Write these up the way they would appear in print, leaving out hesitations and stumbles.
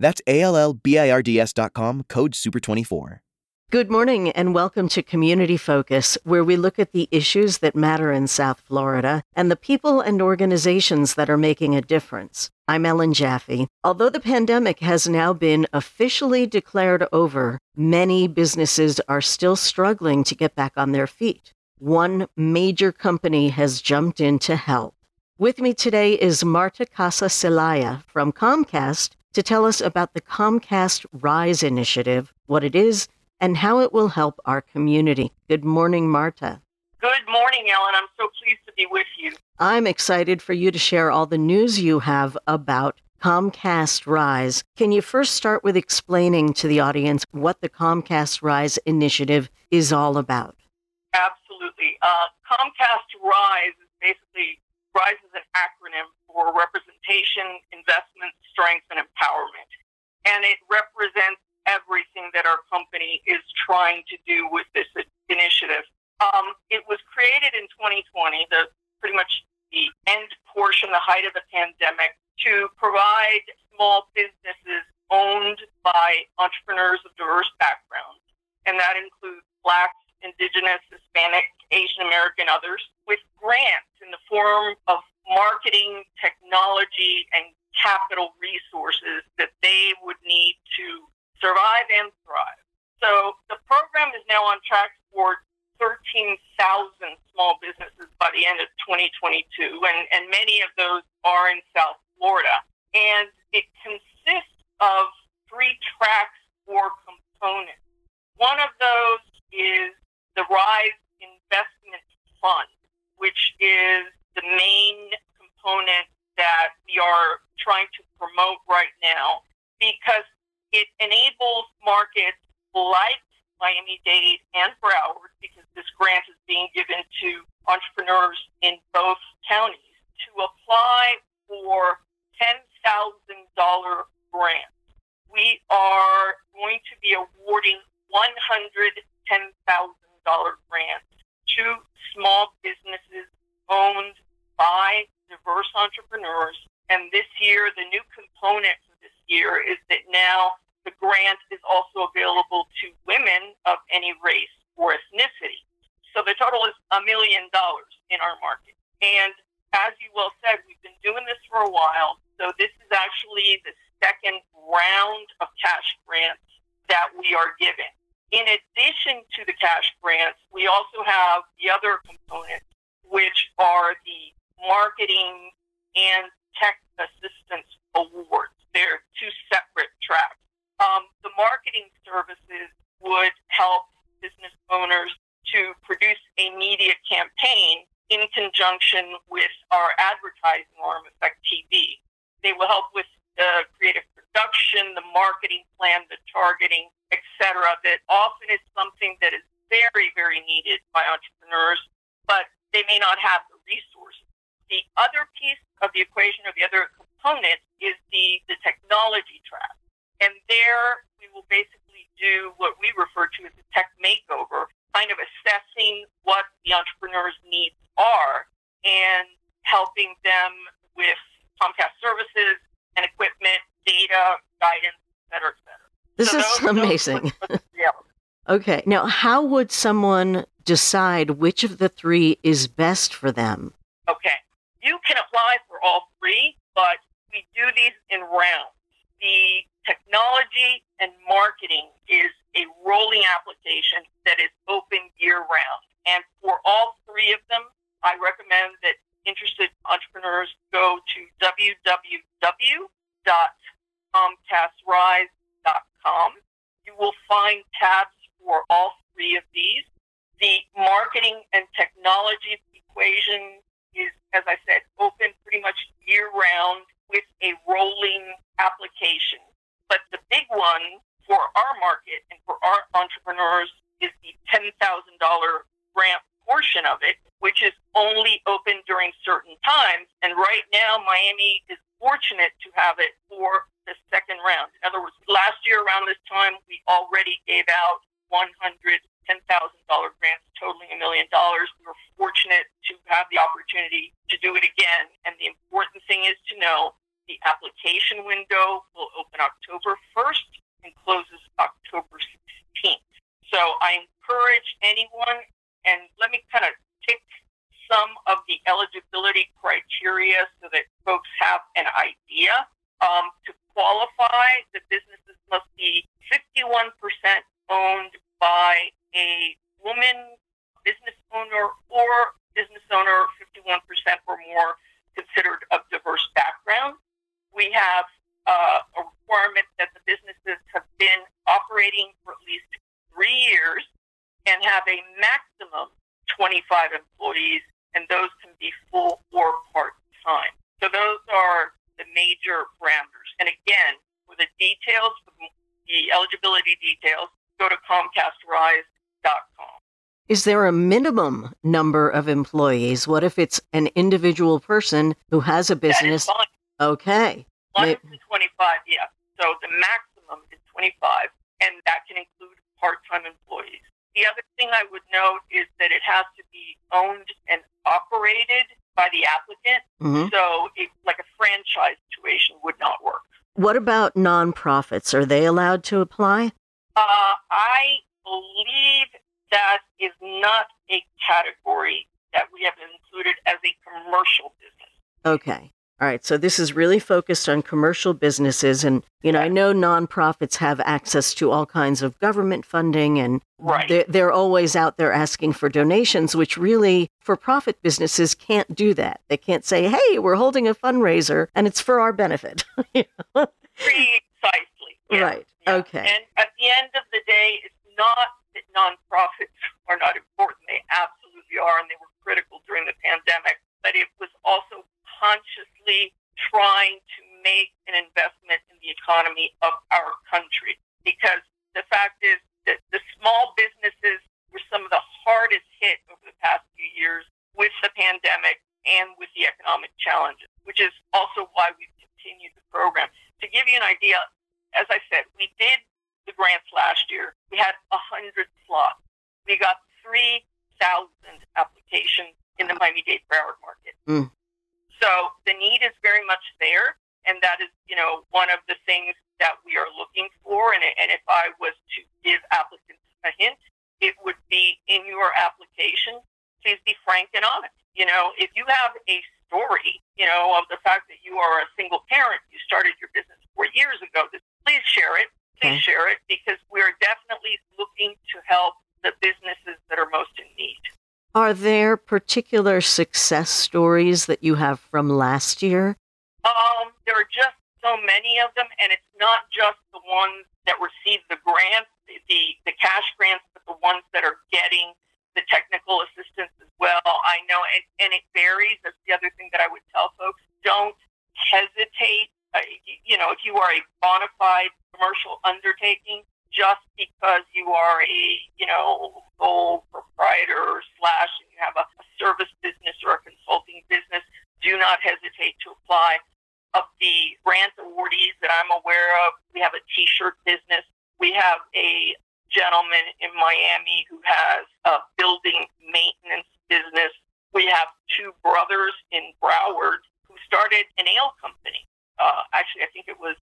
That's ALLBIRDS.com, code SUPER24. Good morning and welcome to Community Focus, where we look at the issues that matter in South Florida and the people and organizations that are making a difference. I'm Ellen Jaffe. Although the pandemic has now been officially declared over, many businesses are still struggling to get back on their feet. One major company has jumped in to help. With me today is Marta Casas-Celaya from Comcast to tell us about the Comcast RISE initiative, what it is, and how it will help our community. Good morning, Marta. Good morning, Ellen. I'm so pleased to be with you. I'm excited for you to share all the news you have about Comcast RISE. Can you first start with explaining to the audience what the Comcast RISE initiative is all about? Absolutely. Comcast RISE is basically, RISE is an acronym for Representation, Investment, Strength, and Empowerment. And it represents everything that our company is trying to do with this initiative. It was created in 2020, pretty much the end portion, the height of the pandemic, to provide small businesses owned by entrepreneurs of diverse backgrounds, and that includes Black, Indigenous, Hispanic, Asian American, others, with grants in the form of marketing, technology, and capital resources that they would need to survive and thrive. So the program is now on track for 13,000 small businesses by the end of 2022, and many of those are in South Florida. And it consists of three tracks or components. One of those is the RISE Investment Fund, which is the main component that we are trying to promote right now, because it enables markets like Miami-Dade and Broward, because this grant is being given to entrepreneurs in both counties, to apply for $10,000 grants. We are going to be awarding 100 $10,000 grants to small businesses owned by diverse entrepreneurs. And this year, the new component for this year is that now the grant is also available to women of any race or ethnicity. So the total is $1 million in our market. And as you well said, we've been doing this for a while. So this is actually the second round of cash grants that we are giving. In addition to the cash grants, we also have the other components, which are the marketing and tech assistance awards. They're two separate tracks. The marketing services would help business owners to produce a media campaign in conjunction with our advertising arm, Effect TV. They will help with the creative production, the marketing plan, the targeting, etc. That often is something that is very, very needed by entrepreneurs, but they may not have the resources. The other piece of the equation, or the other component, is the technology track. And there we will basically do what we refer to as a tech makeover, kind of assessing what the entrepreneur's needs are and helping them with Comcast services and equipment, data, guidance, etc. This is amazing. Okay. Now, how would someone decide which of the three is best for them? Okay. You can apply for all three, but we do these in rounds. The technology and marketing is a rolling application that is open year-round. And for all three of them, I recommend that interested entrepreneurs go to www.comcastrise.com. You will find tabs for all three of these. The marketing and technology equation is, as I said, open pretty much year-round with a rolling application. But the big one for our market and for our entrepreneurs is the $10,000 grant portion of it, which is only open during certain times. And right now, Miami is fortunate to have it for the second round. In other words, last year around this time, we already gave out $110,000 grants, totaling $1 million. We were fortunate to have the opportunity to do it again. And the important thing is to know the application window will open October 1st and closes October 16th. So I encourage anyone, and let me kind of tick some of the eligibility criteria so that folks have an idea. To qualify, the businesses must be 51% owned by a woman business owner or business owner 51% or more considered of diverse background. We have a requirement that the businesses have been operating for at least 3 years and have a maximum 25 employees, and those can be full or part-time. So those are the major parameters. And again, for the details, the eligibility details, go to comcastrise.com. Is there a minimum number of employees? What if it's an individual person who has a business? That is fine. Okay. One to 25, yeah. So the maximum is 25, and that can include part-time employees. The other thing I would note is that it has to be owned and operated by the applicant. Mm-hmm. So it's like a franchise situation would not work. What about nonprofits? Are they allowed to apply? I believe that is not a category that we have included as a commercial business. Okay. All right. So this is really focused on commercial businesses. And, you know, right. I know nonprofits have access to all kinds of government funding, and right. they're always out there asking for donations, which really for-profit businesses can't do that. They can't say, hey, we're holding a fundraiser and it's for our benefit. You know? Precisely. Yeah. Right. Yeah. Okay. And at the end of the day, it's not that nonprofits are not important. They absolutely are. And they were critical during the pandemic, but it was also consciously trying to make an investment in the economy of our country, because the fact is that the small businesses were some of the hardest hit over the past few years with the pandemic and with the economic challenges, which is also why we've continued the program. To give you an idea, as I said, we did the grants last year. We had 100 slots. We got 3,000 applications in the Miami-Dade Broward market. Mm. So the need is very much there, and that is, you know, one of the things that we are looking for. And if I was to give applicants a hint, it would be in your application, please be frank and honest. You know, if you have a story, you know, of the fact that you are a single parent, you started your business 4 years ago, please share it. Please share it, because we are definitely looking to help the businesses that are most in need. Are there particular success stories that you have from last year? There are just so many of them, and it's not just the ones that received the grants, the cash grants, but the ones that are getting the technical assistance as well. I know, and it varies. That's the other thing that I would tell folks. Don't hesitate. You know, if you are a bona fide commercial undertaking, just because you are a, you know, sole proprietor / and you have a service business or a consulting business, do not hesitate to apply. Of the grant awardees that I'm aware of, we have a T-shirt business. We have a gentleman in Miami who has a building maintenance business. We have two brothers in Broward who started an ale company. Actually, I think it was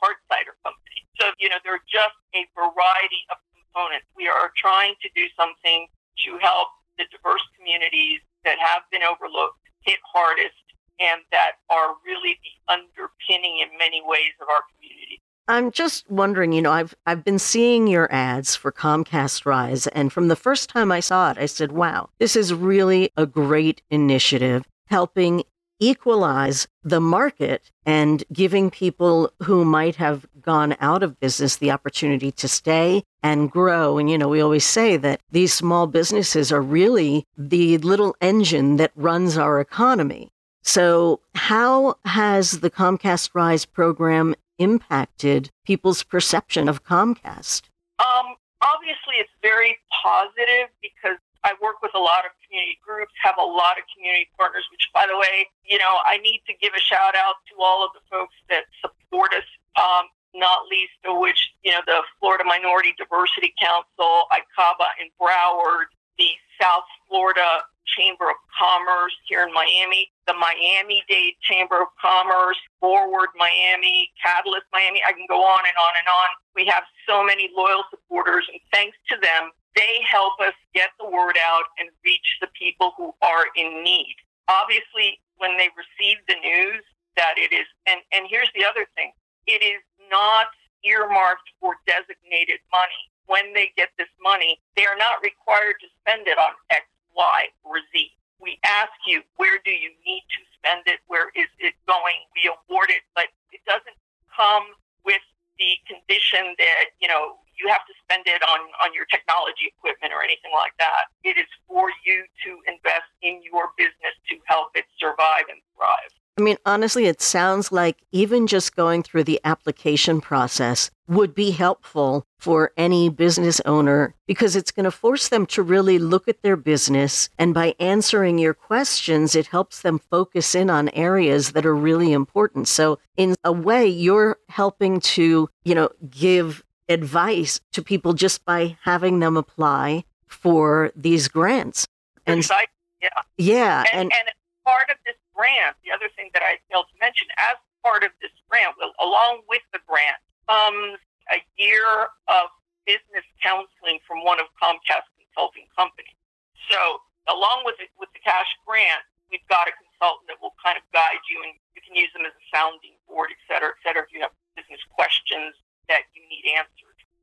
hard cider company. So, you know, there are just a variety of components. We are trying to do something to help the diverse communities that have been overlooked, hit hardest, and that are really the underpinning in many ways of our community. I'm just wondering, you know, I've been seeing your ads for Comcast Rise, and from the first time I saw it, I said, wow, this is really a great initiative, helping equalize the market and giving people who might have gone out of business the opportunity to stay and grow. And, you know, we always say that these small businesses are really the little engine that runs our economy. So how has the Comcast Rise program impacted people's perception of Comcast? Obviously, it's very positive because I work with a lot of community groups, have a lot of community partners, which, by the way, I need to give a shout out to all of the folks that support us, not least of which, the Florida Minority Diversity Council, ICABA in Broward, the South Florida Chamber of Commerce here in Miami, the Miami-Dade Chamber of Commerce, Forward Miami, Catalyst Miami. I can go on and on and on. We have so many loyal supporters, and thanks to them, they help us get the word out and reach the people who are in need. Obviously, when they receive the news that it is, and here's the other thing, it is not earmarked for designated money. When they get this money, they are not required to spend it on X, Y, or Z. We ask you, where do you need to spend it? Where is it going? We award it, but it doesn't come with the condition that, you have to spend it on your technology equipment or anything like that. It is for you to invest in your business to help it survive and thrive. I mean, honestly, it sounds like even just going through the application process would be helpful for any business owner because it's going to force them to really look at their business. And by answering your questions, it helps them focus in on areas that are really important. So in a way, you're helping to, give advice to people just by having them apply for these grants. And yeah. Yeah. And part of this grant, the other thing that I failed to mention, as part of this grant, well, along with the grant, comes a year of business counseling from one of Comcast consulting companies. So along with the cash grant, we've got a consultant that will kind of guide you, and you can use them as a sounding board, et cetera, if you have business questions that you need answered.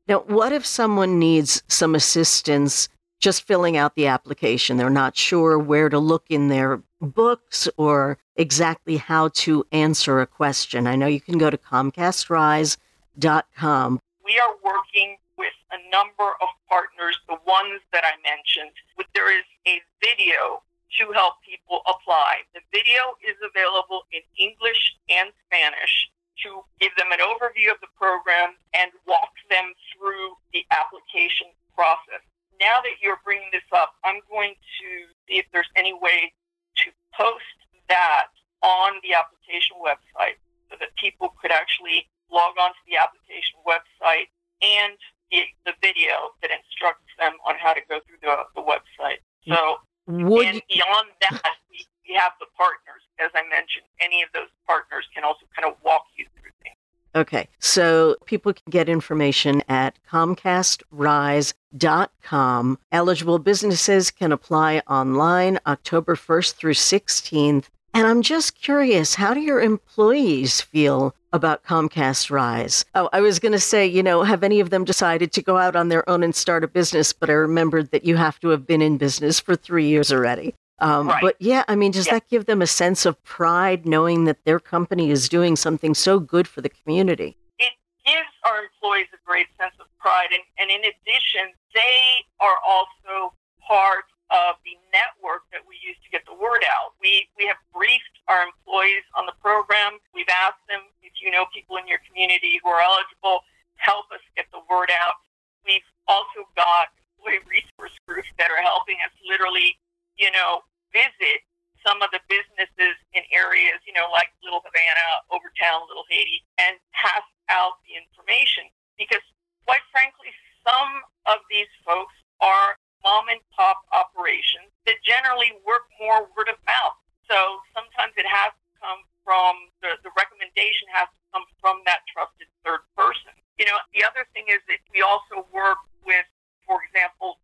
Now, what if someone needs some assistance just filling out the application? They're not sure where to look in their books or exactly how to answer a question. I know you can go to comcastrise.com. We are working with a number of partners, the ones that I mentioned. There is a video to help people apply. The video is available in English and Spanish to give them an overview of the program and walk them through the application process. Now that you're bringing this up, I'm going to see if there's any way to post that on the application website so that people could actually log on to the application website and the video that instructs them on how to go through the website. So, and beyond that, we have the partners. As I mentioned, any of those partners can also kind of walk you through things. Okay, so people can get information at comcastrise.com. Eligible businesses can apply online October 1st through 16th. And I'm just curious, how do your employees feel about Comcast RISE? Oh, I was going to say, have any of them decided to go out on their own and start a business? But I remembered that you have to have been in business for 3 years already. Right. But yeah, I mean, does that give them a sense of pride knowing that their company is doing something so good for the community? It gives our employees a great sense of pride. And in addition, they are also part of the network that we use to get the word out. We have briefed our employees on the program. We've asked them, if you know people in your community who are eligible, help us get the word out. We've also got employee resource groups that are helping us literally visit some of the businesses in areas, like Little Havana, Overtown, Little Haiti, and pass out the information. Because, quite frankly, some of these folks are mom-and-pop operations that generally work more word of mouth. So sometimes it has to come from, the recommendation has to come from that trusted third person. The other thing is that we also work with, for example,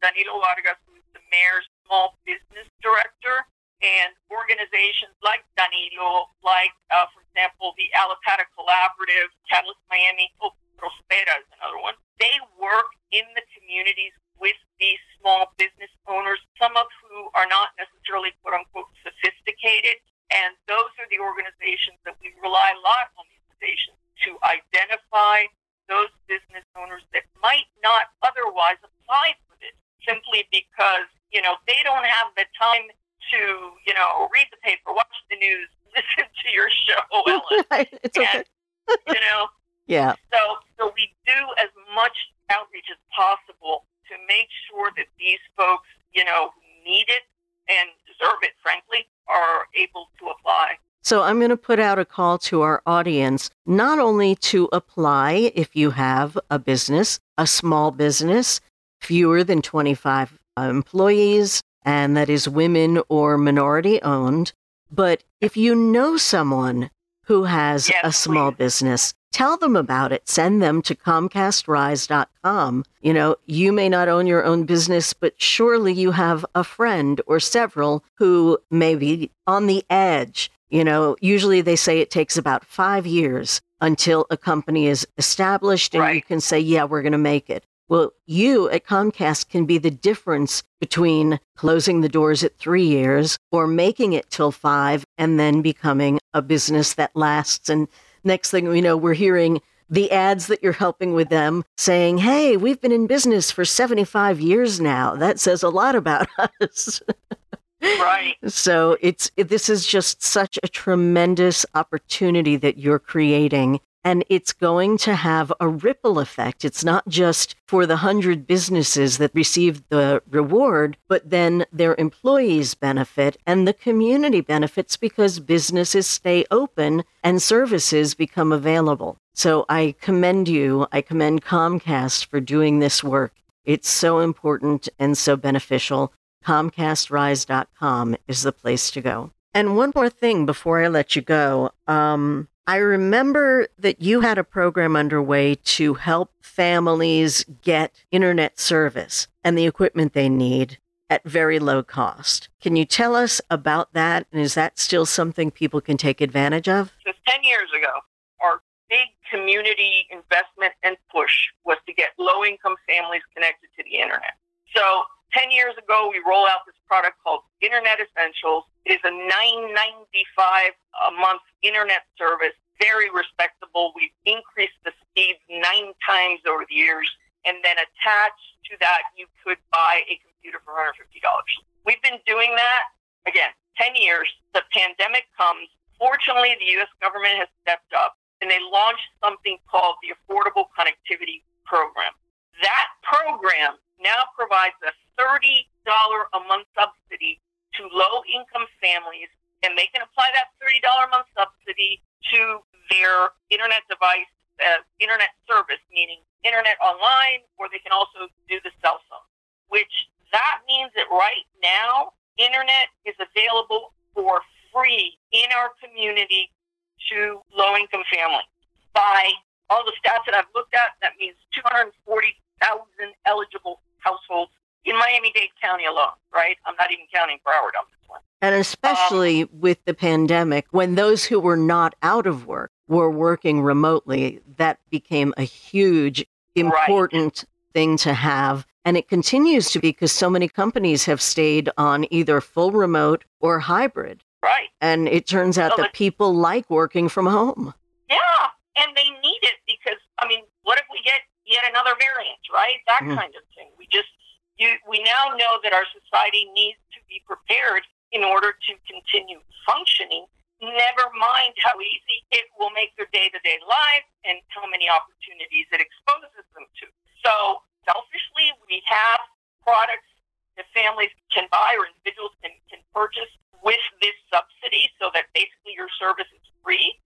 Danilo Vargas, who's the mayor's small business director, and organizations like Danilo, like, for example, the Allopatra Collaborative, Catalyst Miami, Prospera is another one. They work in the communities with these small business owners, some of who are not necessarily, quote-unquote, sophisticated, and those are the organizations that we rely a lot on these stations to identify those business owners that might not otherwise apply for this, simply because they don't have the time to, read the paper, watch the news, listen to your show, Ellen. Right. It's okay. you know? Yeah. So we do as much outreach as possible to make sure that these folks, you know, who need it and deserve it, frankly, are able to apply. So I'm going to put out a call to our audience, not only to apply if you have a business, a small business, fewer than 25 employees, and that is women or minority owned, but if you know someone who has a small business, tell them about it. Send them to comcastrise.com. You know, you may not own your own business, but surely you have a friend or several who may be on the edge. You know, usually they say it takes about 5 years until a company is established and you can say, yeah, we're going to make it. Well, you at Comcast can be the difference between closing the doors at 3 years or making it till 5 and then becoming a business that lasts. And next thing we know, we're hearing the ads that you're helping with them saying, hey, we've been in business for 75 years now. That says a lot about us. Right. So this is just such a tremendous opportunity that you're creating. And it's going to have a ripple effect. It's not just for the 100 businesses that received the reward, but then their employees benefit and the community benefits because businesses stay open and services become available. So I commend you. I commend Comcast for doing this work. It's so important and so beneficial. ComcastRise.com is the place to go. And one more thing before I let you go. I remember that you had a program underway to help families get internet service and the equipment they need at very low cost. Can you tell us about that? And is that still something people can take advantage of? Just 10 years ago, our big community investment and push was to get low-income families connected to the internet. So 10 years ago, we roll out this product called Internet Essentials. It is a $9.95 a month internet service, very respectable. We've increased the speed 9 times over the years. And then attached to that, you could buy a computer for $150. We've been doing that, again, 10 years. The pandemic comes. Fortunately, the U.S. government has stepped up, and they launched something called the Affordable Connectivity Program. That program now provides a $30 a month subsidy to low-income families, and they can apply that $30 a month subsidy to their internet device, internet service, meaning internet online, or they can also do the cell phone, which that means that right now, internet is available for free in our community to low-income families. By all the stats that I've looked at, that means 240,000 eligible households in Miami-Dade County alone, right? I'm not even counting Broward on this one. And especially with the pandemic, when those who were not out of work were working remotely, that became a huge, important thing to have. And it continues to be because so many companies have stayed on either full remote or hybrid. Right. And it turns out that people like working from home. Yeah. And they need it because, I mean, what if we get yet another variant, right? That kind of thing. We now know that our society needs to be prepared in order to continue functioning, never mind how easy it will make their day-to-day lives and how many opportunities it exposes them to. So selfishly, we have products that families can buy or individuals can purchase with this subsidy so that basically your service is free.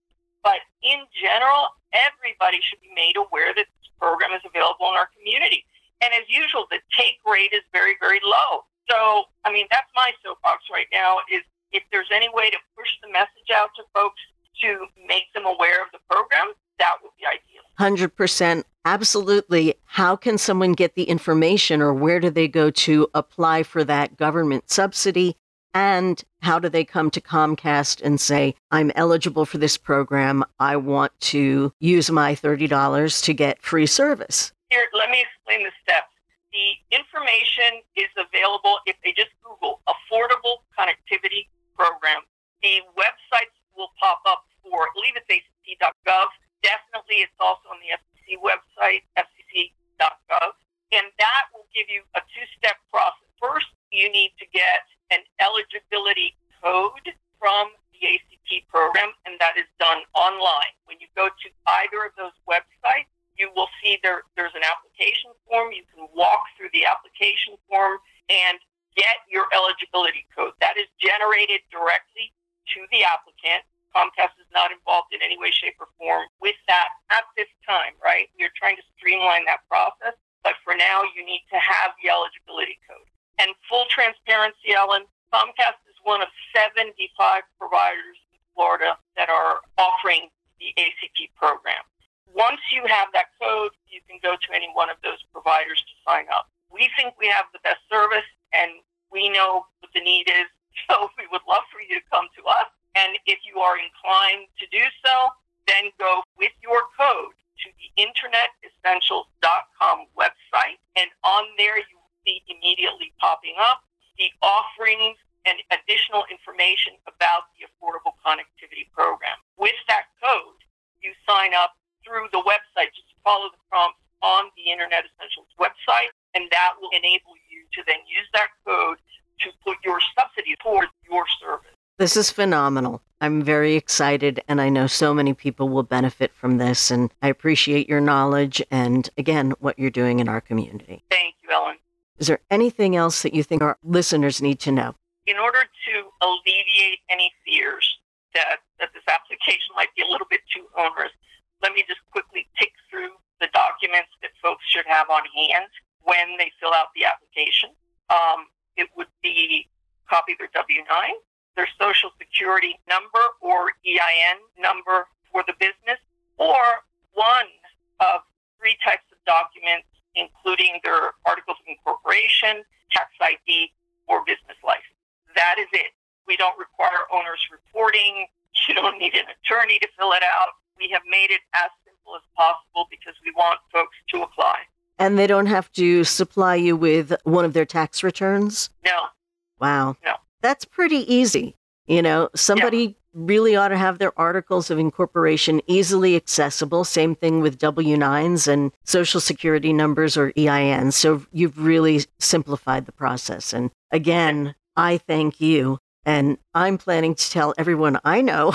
But in general, everybody should be made aware that this program is available in our community. And as usual, the take rate is very, very low. So, I mean, that's my soapbox right now is if there's any way to push the message out to folks to make them aware of the program, that would be ideal. 100%. Absolutely. How can someone get the information or where do they go to apply for that government subsidy? And how do they come to Comcast and say, I'm eligible for this program. I want to use my $30 to get free service. Here, let me explain the steps. The information is available if they just Google Affordable Connectivity Program. The websites will pop up for, I believe it's acc.gov. Definitely, it's also on the FCC website, fcc.gov. And that will give you a two-step process. First, you need to get an eligibility code from the ACP program, and that is done online. When you go to through the application form and get your eligibility code. That is generated directly to the applicant. Comcast is not involved in any way, shape, or form with that at this time, right? You're trying to streamline that process, but for now, you need to have the eligibility code. And full transparency, Ellen, Comcast is one of 75 providers in Florida that are offering the ACP program. Once you have that code, you can go to any one of those providers to sign up. We think we have the best service, and we know what the need is, so we would love for you to come to us. And if you are inclined to do so, then go with your code to the Internet Essentials.com website. And on there, you will see immediately popping up the offerings and additional information about the Affordable Connectivity Program. With that code, you sign up through the website. Just follow the prompts on the Internet Essentials website, and that will enable you to then use that code to put your subsidy towards your service. This is phenomenal. I'm very excited, and I know so many people will benefit from this, and I appreciate your knowledge and, again, what you're doing in our community. Thank you, Ellen. Is there anything else that you think our listeners need to know? In order to alleviate any fears that this application might be a little bit too onerous, let me just quickly tick through the documents that folks should have on hand when they fill out the application. It would be copy their W-9, their Social Security number or EIN number for the business, or one of three types of documents, including their Articles of Incorporation, tax ID, or business license. That is it. We don't require owners reporting. You don't need an attorney to fill it out. We have made it as simple as possible because we want folks to apply. And they don't have to supply you with one of their tax returns? No. Wow. No. That's pretty easy. You know, somebody really ought to have their articles of incorporation easily accessible. Same thing with W-9s and Social Security numbers or EINs. So you've really simplified the process. And again, I thank you. And I'm planning to tell everyone I know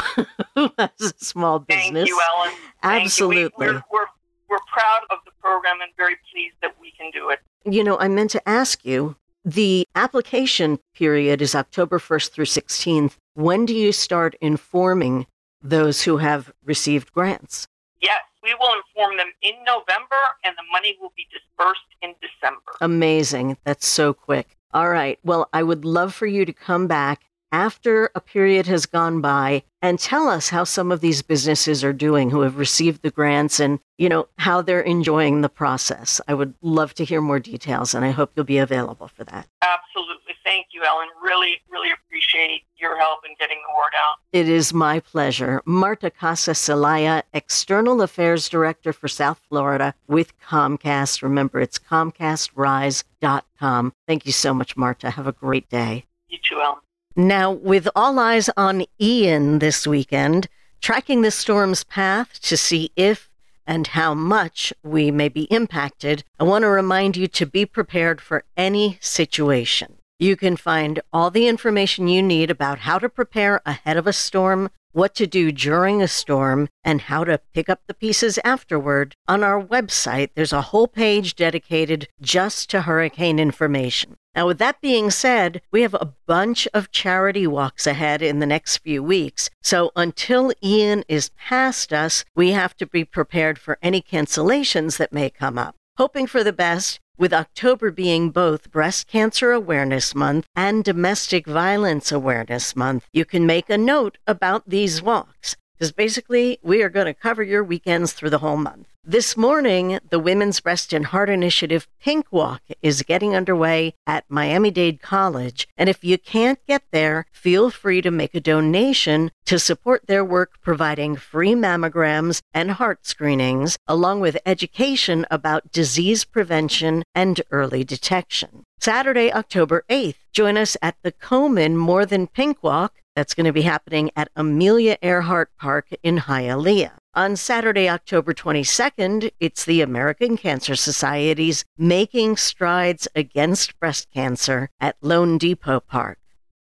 who has a small business. Thank you, Ellen. Absolutely. Thank you. We're proud of the program and very pleased that we can do it. You know, I meant to ask you, the application period is October 1st through 16th. When do you start informing those who have received grants? Yes, we will inform them in November, and the money will be dispersed in December. Amazing. That's so quick. All right. Well, I would love for you to come back after a period has gone by and tell us how some of these businesses are doing who have received the grants and, you know, how they're enjoying the process. I would love to hear more details, and I hope you'll be available for that. Absolutely. Thank you, Ellen. Really, really appreciate your help in getting the word out. It is my pleasure. Marta Casas-Celaya, External Affairs Director for South Florida with Comcast. Remember, it's comcastrise.com. Thank you so much, Marta. Have a great day. You too, Ellen. Now, with all eyes on Ian this weekend, tracking the storm's path to see if and how much we may be impacted, I want to remind you to be prepared for any situation. You can find all the information you need about how to prepare ahead of a storm, what to do during a storm, and how to pick up the pieces afterward. On our website, there's a whole page dedicated just to hurricane information. Now, with that being said, we have a bunch of charity walks ahead in the next few weeks. So until Ian is past us, we have to be prepared for any cancellations that may come up. Hoping for the best, with October being both Breast Cancer Awareness Month and Domestic Violence Awareness Month, you can make a note about these walks, because basically we are going to cover your weekends through the whole month. This morning, the Women's Breast and Heart Initiative Pink Walk is getting underway at Miami-Dade College, and if you can't get there, feel free to make a donation to support their work providing free mammograms and heart screenings, along with education about disease prevention and early detection. Saturday, October 8th, join us at the Komen More Than Pink Walk. That's going to be happening at Amelia Earhart Park in Hialeah. On Saturday, October 22nd, it's the American Cancer Society's Making Strides Against Breast Cancer at Lone Depot Park.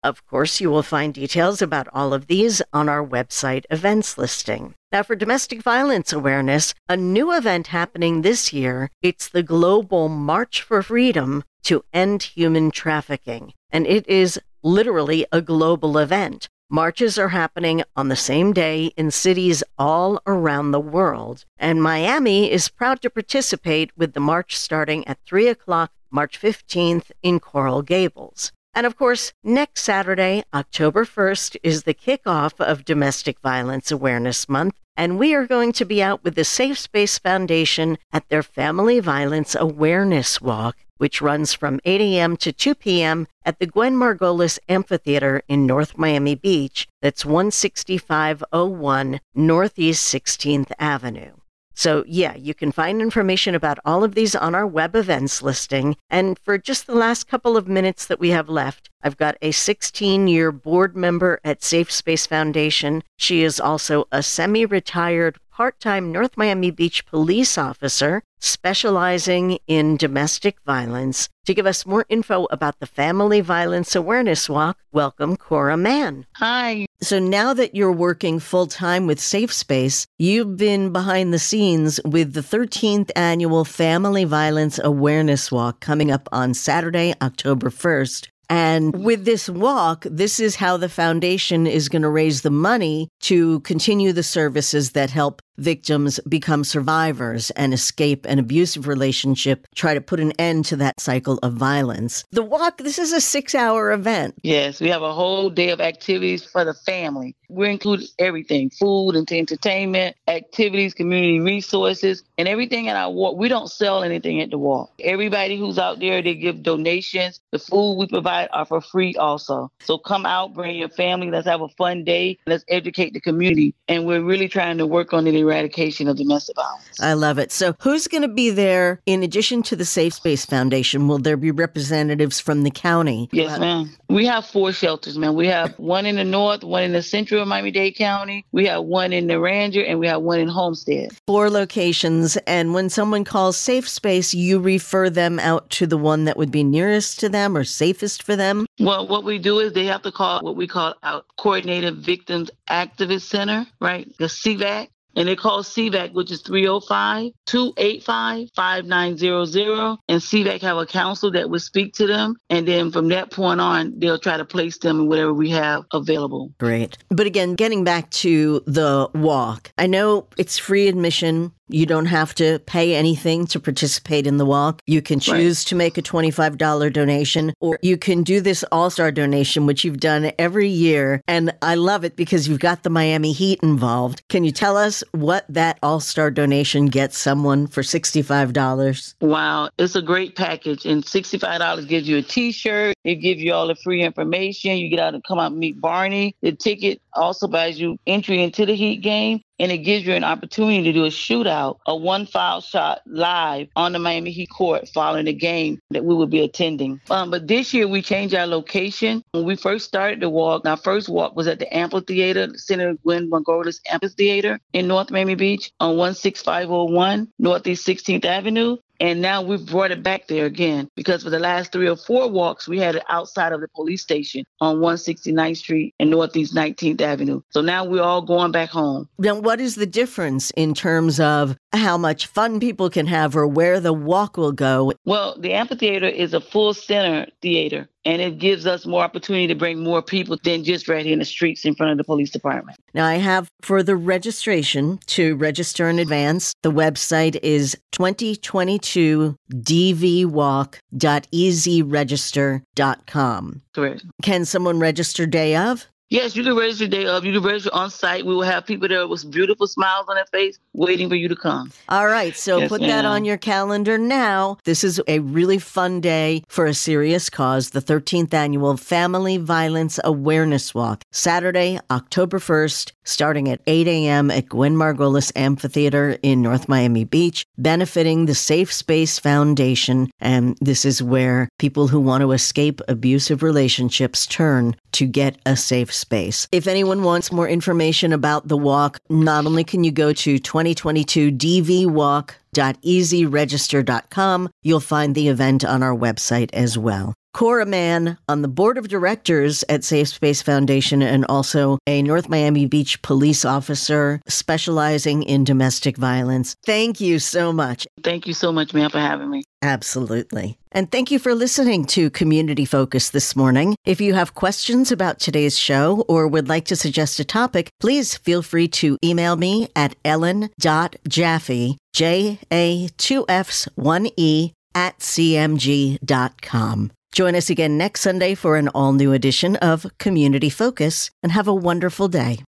Of course, you will find details about all of these on our website events listing. Now, for domestic violence awareness, a new event happening this year, it's the Global March for Freedom to End Human Trafficking, and it is literally a global event. Marches are happening on the same day in cities all around the world, and Miami is proud to participate with the march starting at 3 o'clock, March 15th, in Coral Gables. And of course, next Saturday, October 1st, is the kickoff of Domestic Violence Awareness Month, and we are going to be out with the Safe Space Foundation at their Family Violence Awareness Walk, which runs from 8 a.m. to 2 p.m. at the Gwen Margolis Amphitheater in North Miami Beach. That's 16501 Northeast 16th Avenue. So yeah, you can find information about all of these on our web events listing. And for just the last couple of minutes that we have left, I've got a 16-year board member at Safe Space Foundation. She is also a semi-retired part-time North Miami Beach police officer specializing in domestic violence. To give us more info about the Family Violence Awareness Walk, welcome Cora Mann. Hi. So now that you're working full-time with Safe Space, you've been behind the scenes with the 13th Annual Family Violence Awareness Walk coming up on Saturday, October 1st. And with this walk, this is how the foundation is going to raise the money to continue the services that help victims become survivors and escape an abusive relationship, try to put an end to that cycle of violence. The walk, this is a 6-hour event. Yes, we have a whole day of activities for the family. We include everything, food and entertainment, activities, community resources, and everything at our walk. We don't sell anything at the walk. Everybody who's out there, they give donations. The food we provide are for free also. So come out, bring your family. Let's have a fun day. Let's educate the community. And we're really trying to work on the eradication of domestic violence. I love it. So who's going to be there in addition to the Safe Space Foundation? Will there be representatives from the county? Yes, ma'am. We have 4 shelters, ma'am. We have one in the north, one in the central of Miami-Dade County. We have one in Naranger, and we have one in Homestead. 4 locations. And when someone calls Safe Space, you refer them out to the one that would be nearest to them or safest for them? Well, what we do is they have to call what we call our Coordinated Victims Activist Center, right? The CVAC. And they call CVAC, which is 305-285-5900. And CVAC have a counsel that will speak to them. And then from that point on, they'll try to place them in whatever we have available. Great. But again, getting back to the walk, I know it's free admission. You don't have to pay anything to participate in the walk. You can choose to make a $25 donation, or you can do this all-star donation, which you've done every year. And I love it because you've got the Miami Heat involved. Can you tell us what that all-star donation gets someone for $65? Wow, it's a great package. And $65 gives you a T-shirt. It gives you all the free information. You get out and come out and meet Barney. The ticket also buys you entry into the Heat game. And it gives you an opportunity to do a shootout, a one-foul shot live on the Miami Heat court following the game that we will be attending. But this year, we changed our location. When we first started the walk, our first walk was at the amphitheater, Senator Gwen Margolis Amphitheater in North Miami Beach on 16501 Northeast 16th Avenue. And now we've brought it back there again, because for the last 3 or 4 walks, we had it outside of the police station on 169th Street and Northeast 19th Avenue. So now we're all going back home. Now, what is the difference in terms of how much fun people can have or where the walk will go? Well, the amphitheater is a full center theater, and it gives us more opportunity to bring more people than just right here in the streets in front of the police department. Now, I have for the registration, to register in advance, the website is 2022dvwalk.easyregister.com. Correct. Can someone register day of? Yes, you can register day of. You can register on site. We will have people there with beautiful smiles on their face waiting for you to come. All right. So yes, put that on your calendar now. This is a really fun day for a serious cause, the 13th Annual Family Violence Awareness Walk, Saturday, October 1st, starting at 8 a.m. at Gwen Margolis Amphitheater in North Miami Beach, benefiting the Safe Space Foundation. And this is where people who want to escape abusive relationships turn to get a safe space. If anyone wants more information about the walk, not only can you go to 2022dvwalk.com, www.easyregister.com. You'll find the event on our website as well. Cora Mann, on the board of directors at Safe Space Foundation and also a North Miami Beach police officer specializing in domestic violence. Thank you so much. Thank you so much, ma'am, for having me. Absolutely. And thank you for listening to Community Focus this morning. If you have questions about today's show or would like to suggest a topic, please feel free to email me at ellen.jaffe, J-A-2-F's-1-E, @cmg.com. Join us again next Sunday for an all-new edition of Community Focus, and have a wonderful day.